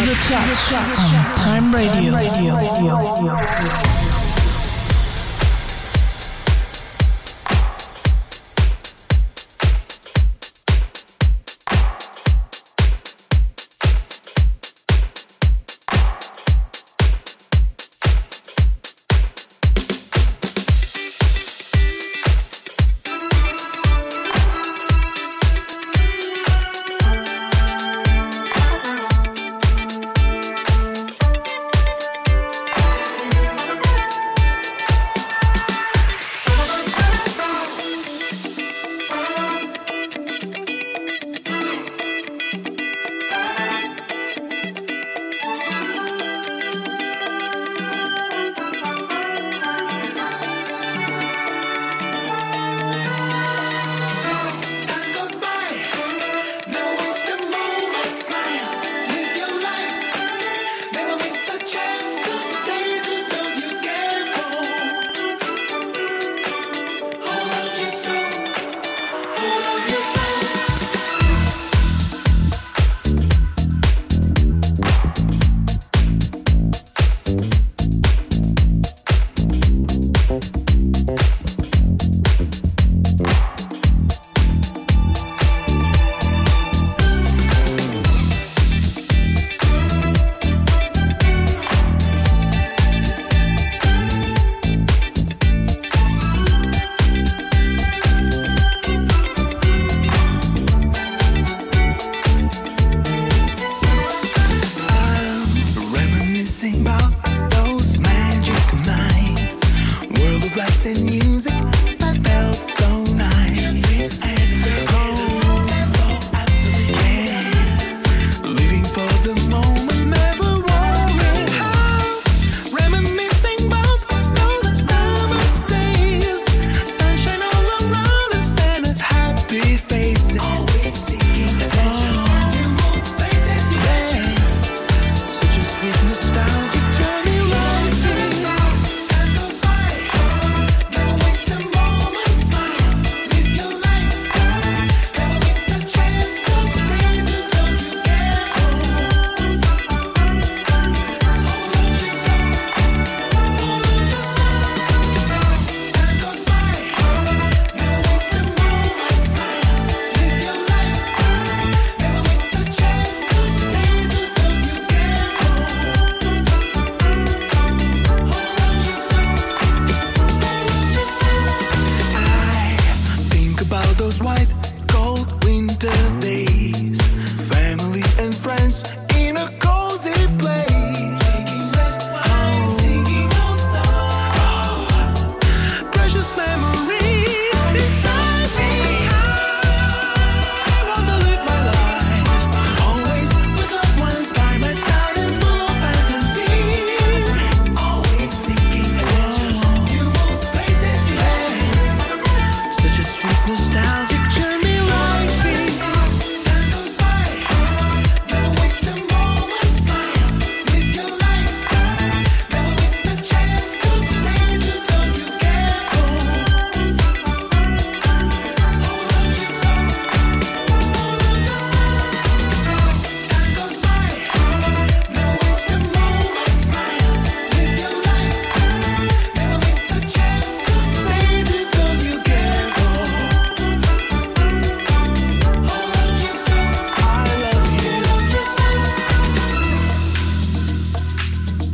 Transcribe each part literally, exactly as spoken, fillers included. to the Touch on Prime Radio. Radio. Radio. Radio.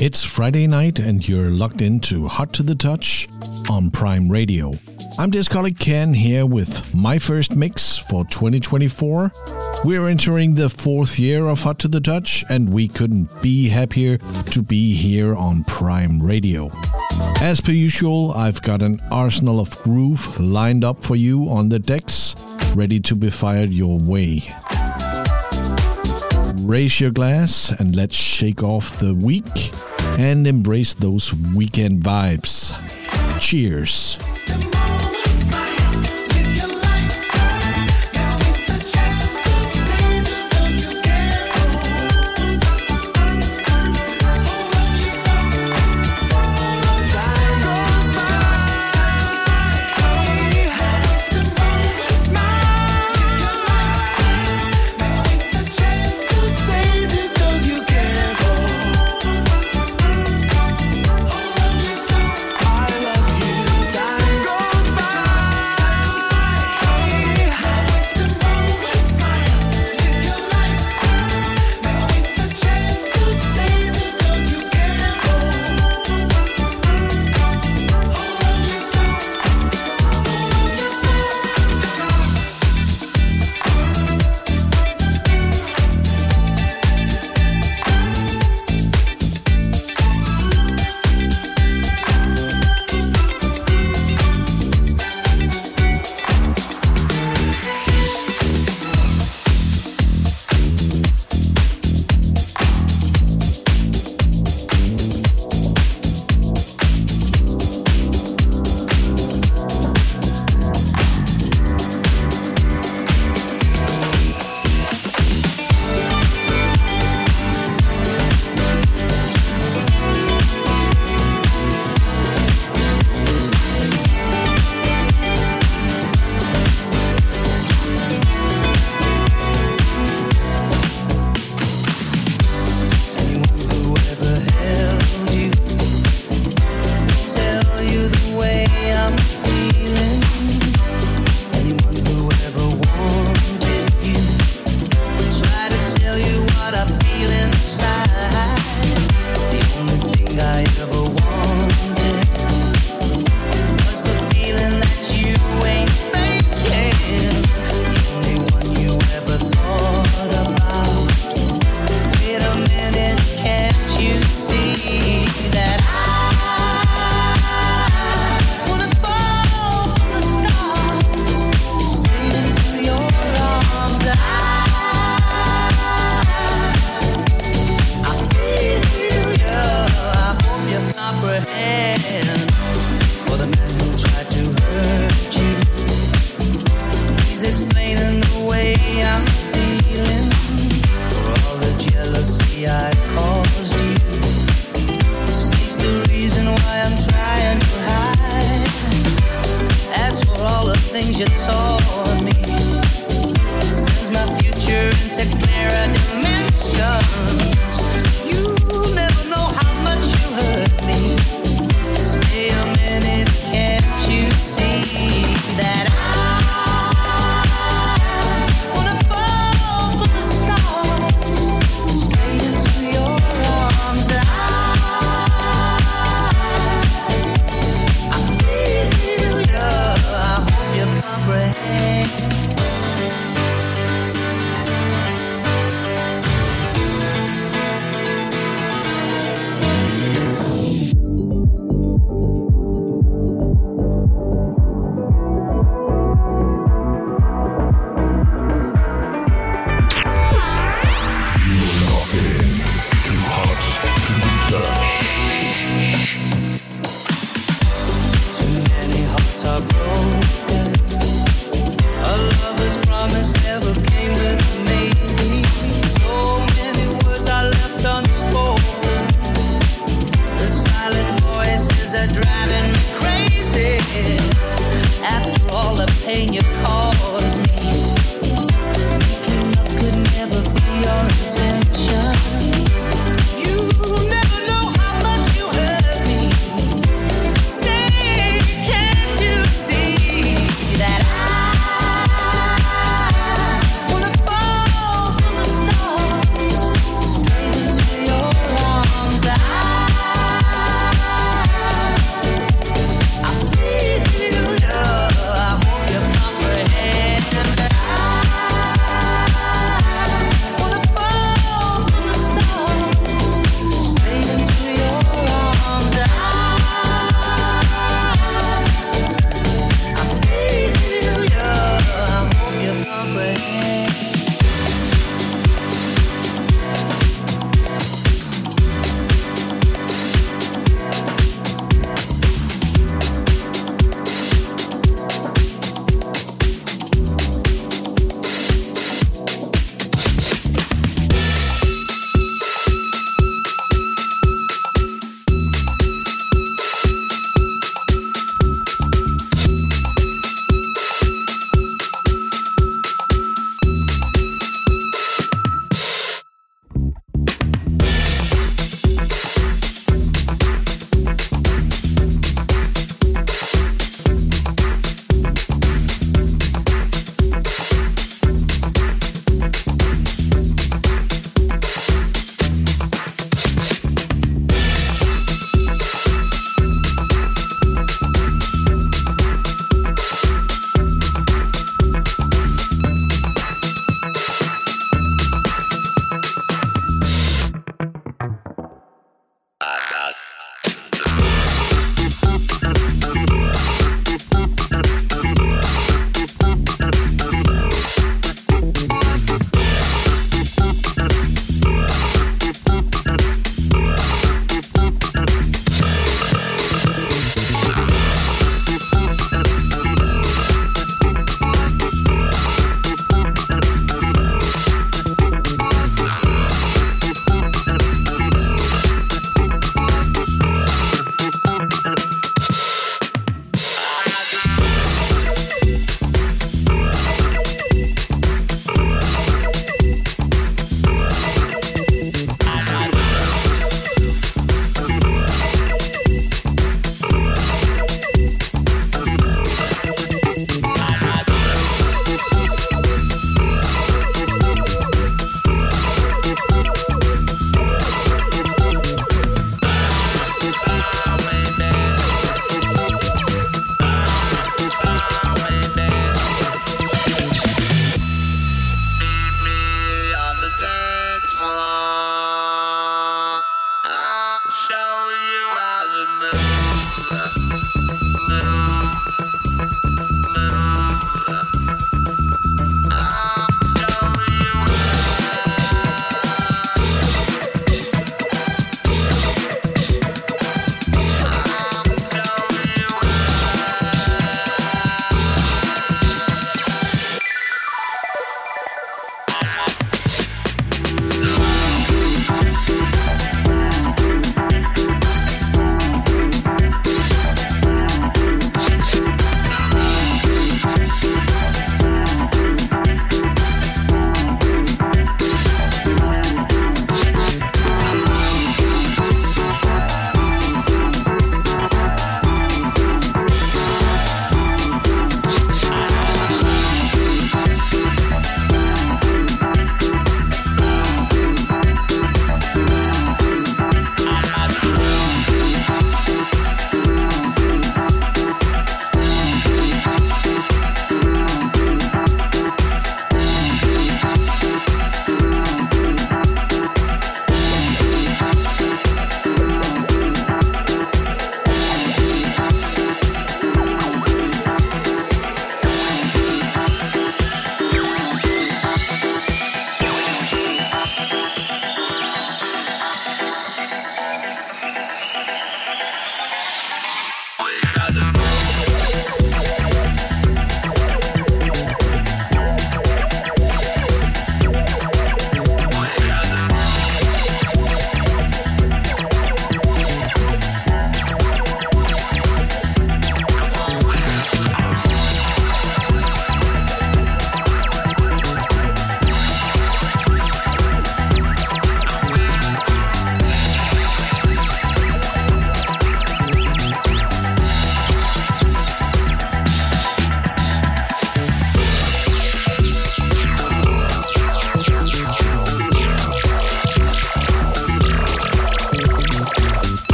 It's Friday night and you're locked into Hot to the Touch on Prime Radio. I'm Discoholic Ken here with my first mix for twenty twenty-four. We're entering the fourth year of Hot to the Touch and we couldn't be happier to be here on Prime Radio. As per usual, I've got an arsenal of groove lined up for you on the decks, ready to be fired your way. Raise your glass and let's shake off the week and embrace those weekend vibes. Cheers.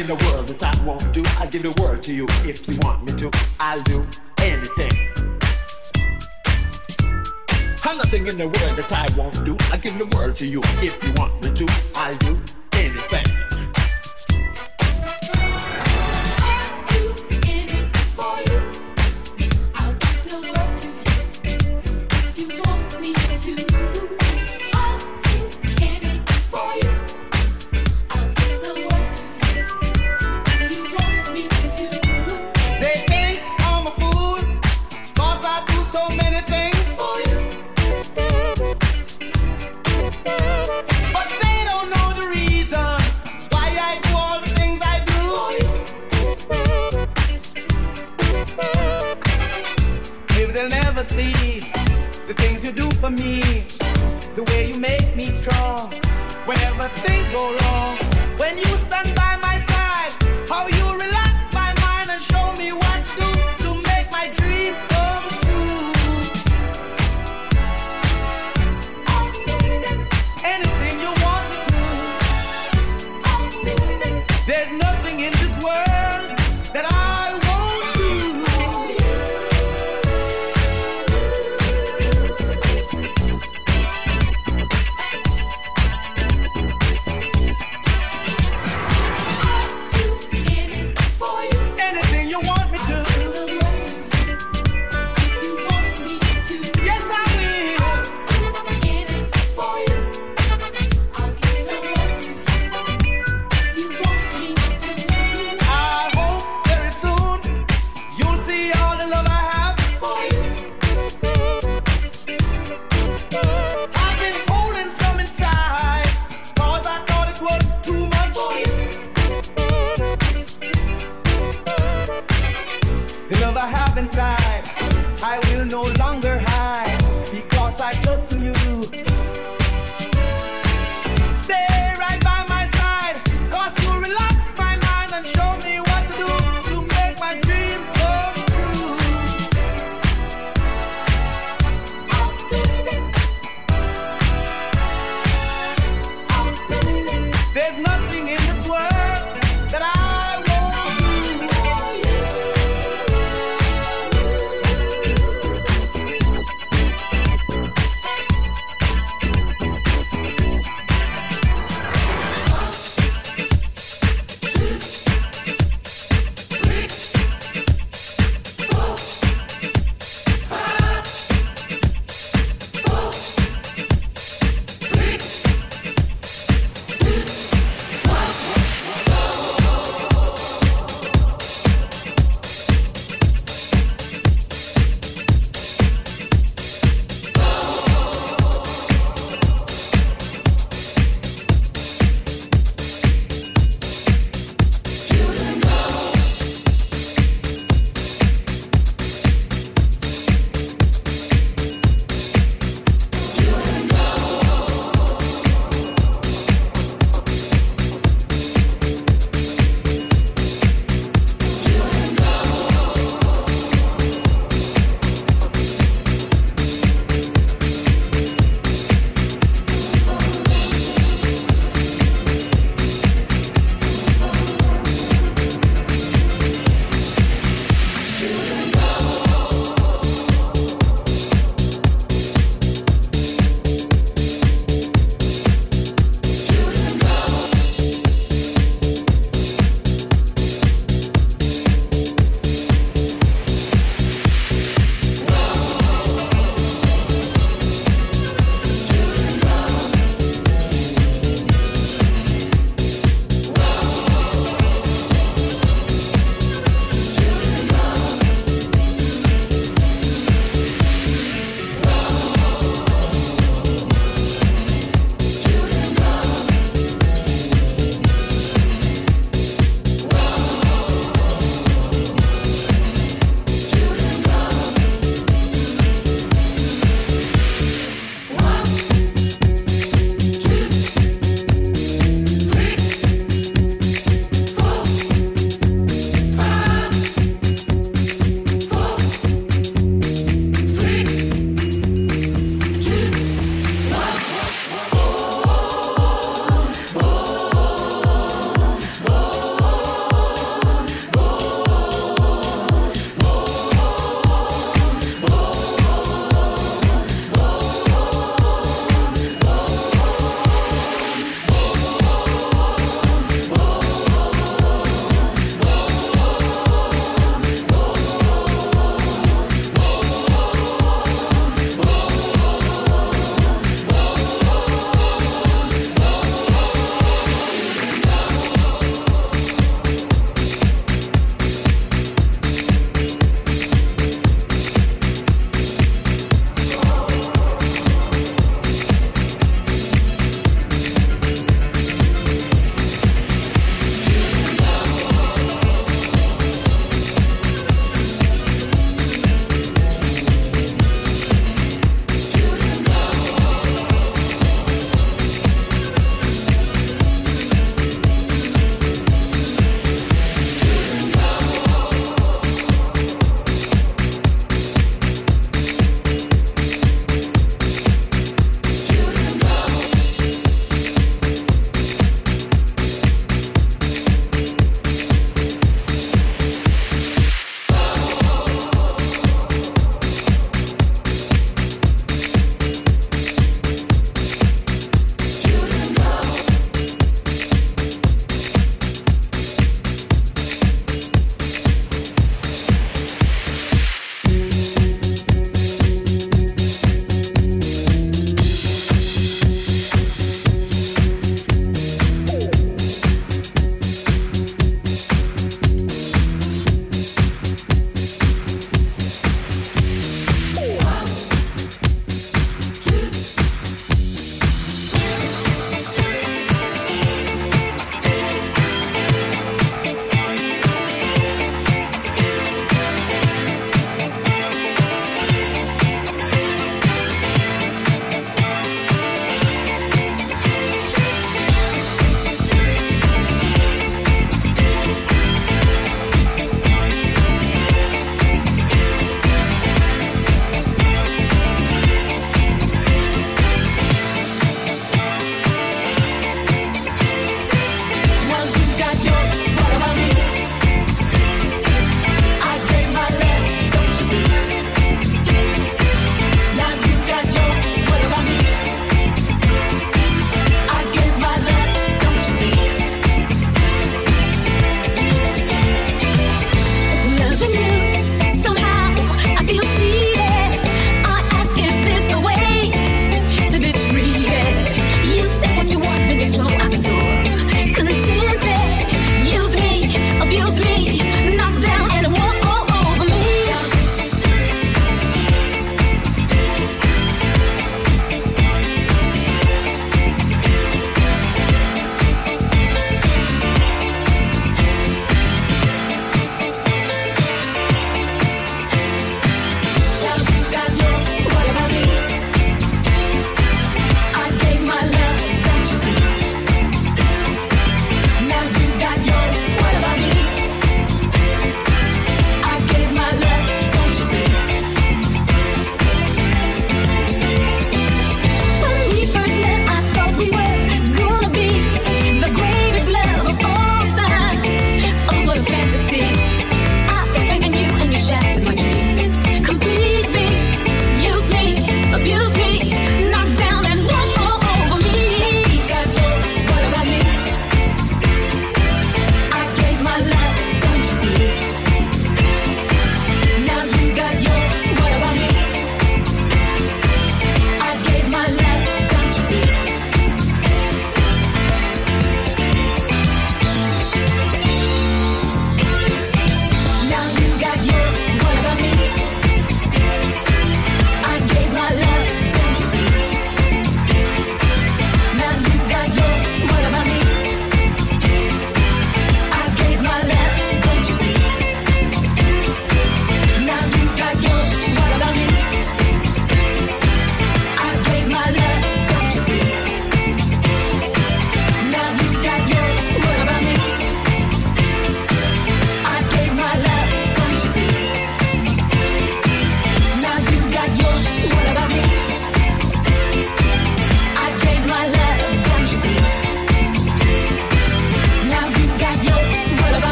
in the world that I won't do. I give the world to you if you want me to. I'll do anything. I'm nothing in the world that I won't do. I give the world to you if you want me to. I'll do anything. See the things you do for me, the way you make me strong, whenever things go wrong, when you stand by my side, how you relax my mind and show me what to do to make my dreams come true. I'll do anything you want me to. I'll do it. There's nothing in this world that I I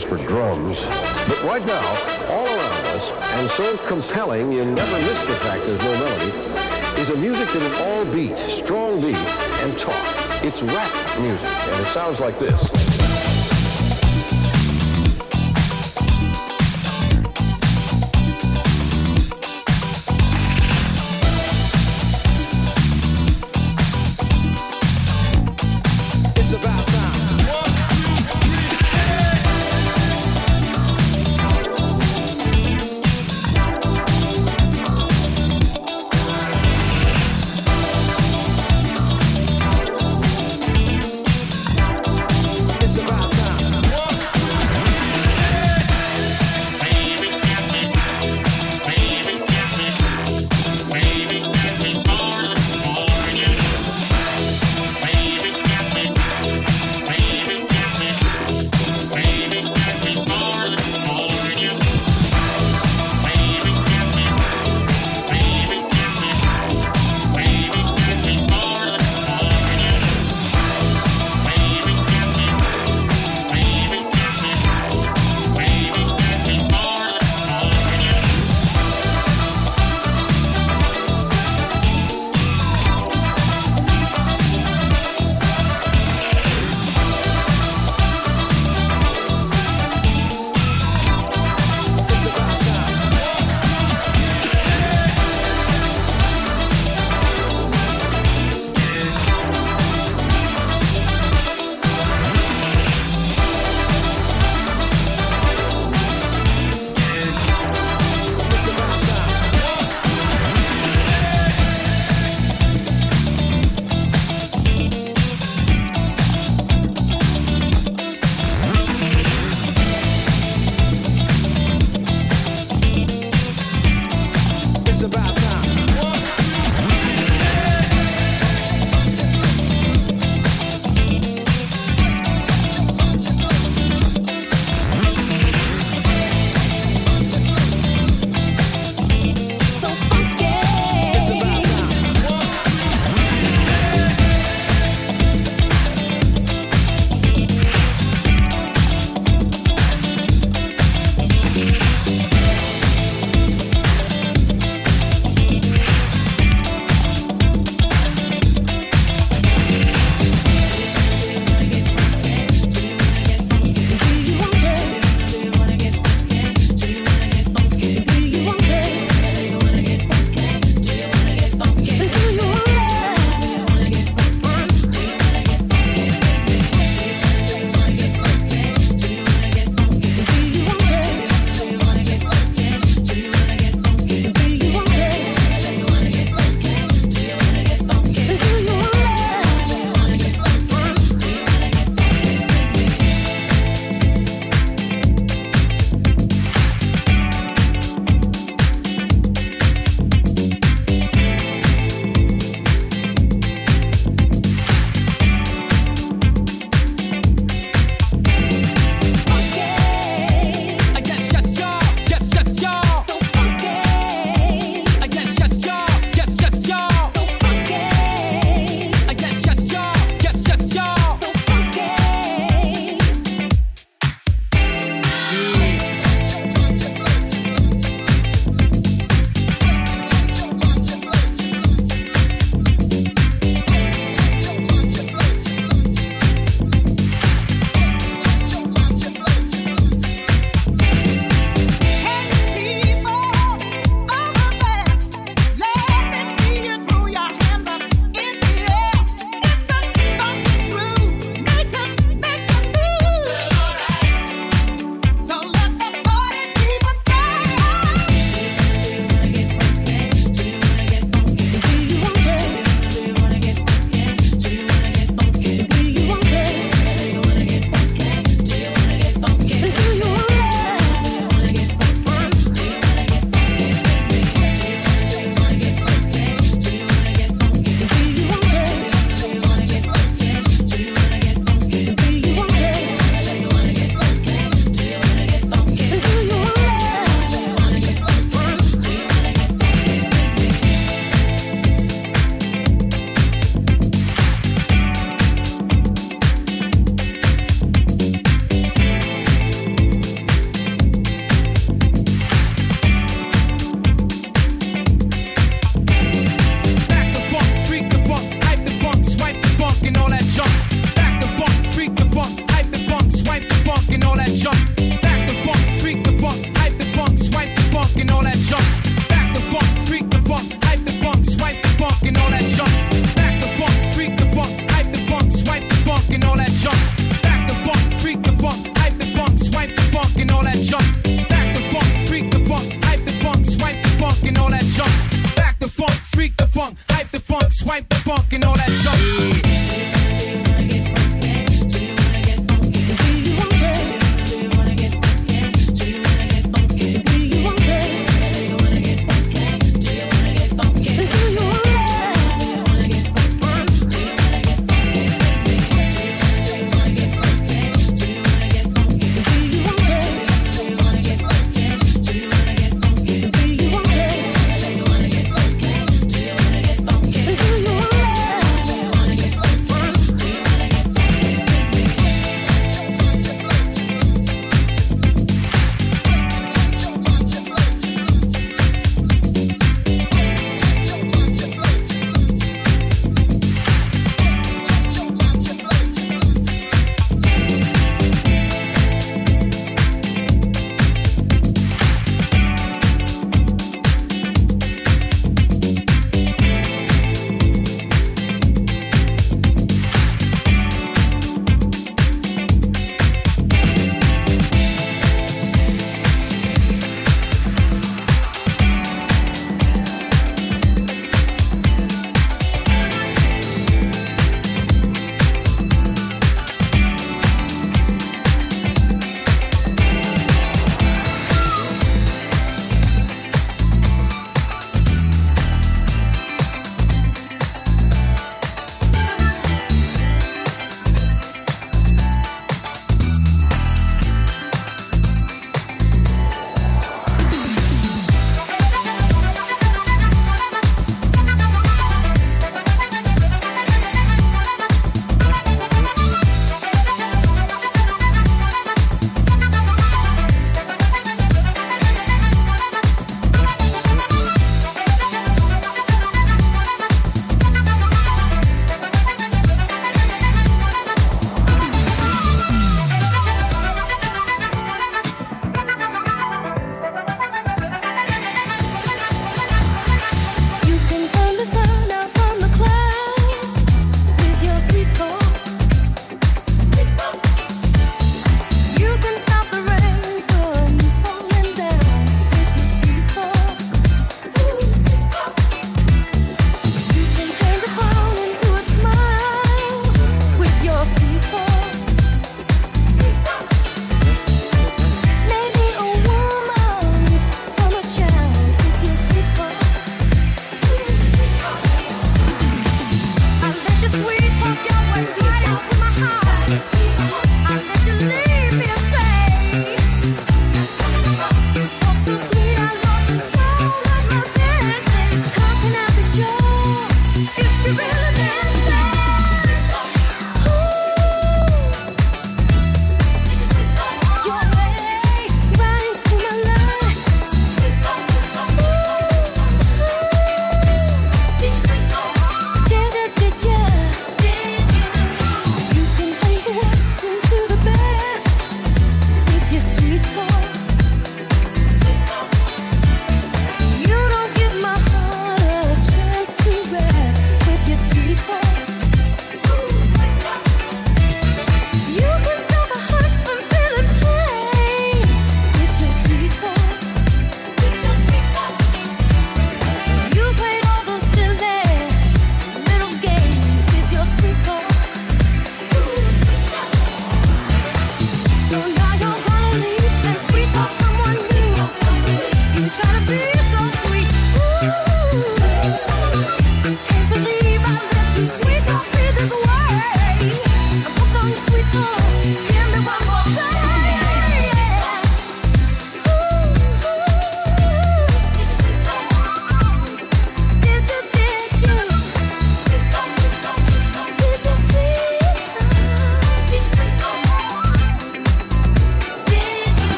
solos for drums. But right now, all around us, and so compelling you never miss the fact there's no melody, is a music that is all beat, strong beat, and talk. It's rap music, and it sounds like this.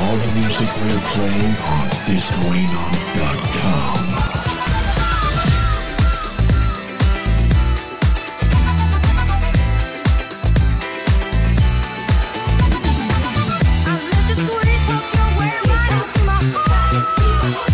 all the music we are playing on disco anon dot com. Sweet, don't know where I don't have to go.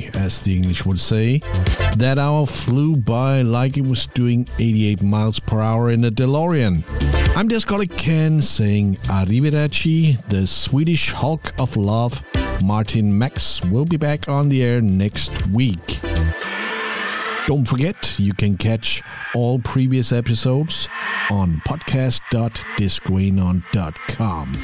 way, as the English would say. That hour flew by like it was doing eighty-eight miles per hour in a DeLorean. I'm Discoholic Ken saying arrivederci. The Swedish Hulk of Love, Martin Max, will be back on the air next week. Don't forget, you can catch all previous episodes on podcast dot discrainon dot com.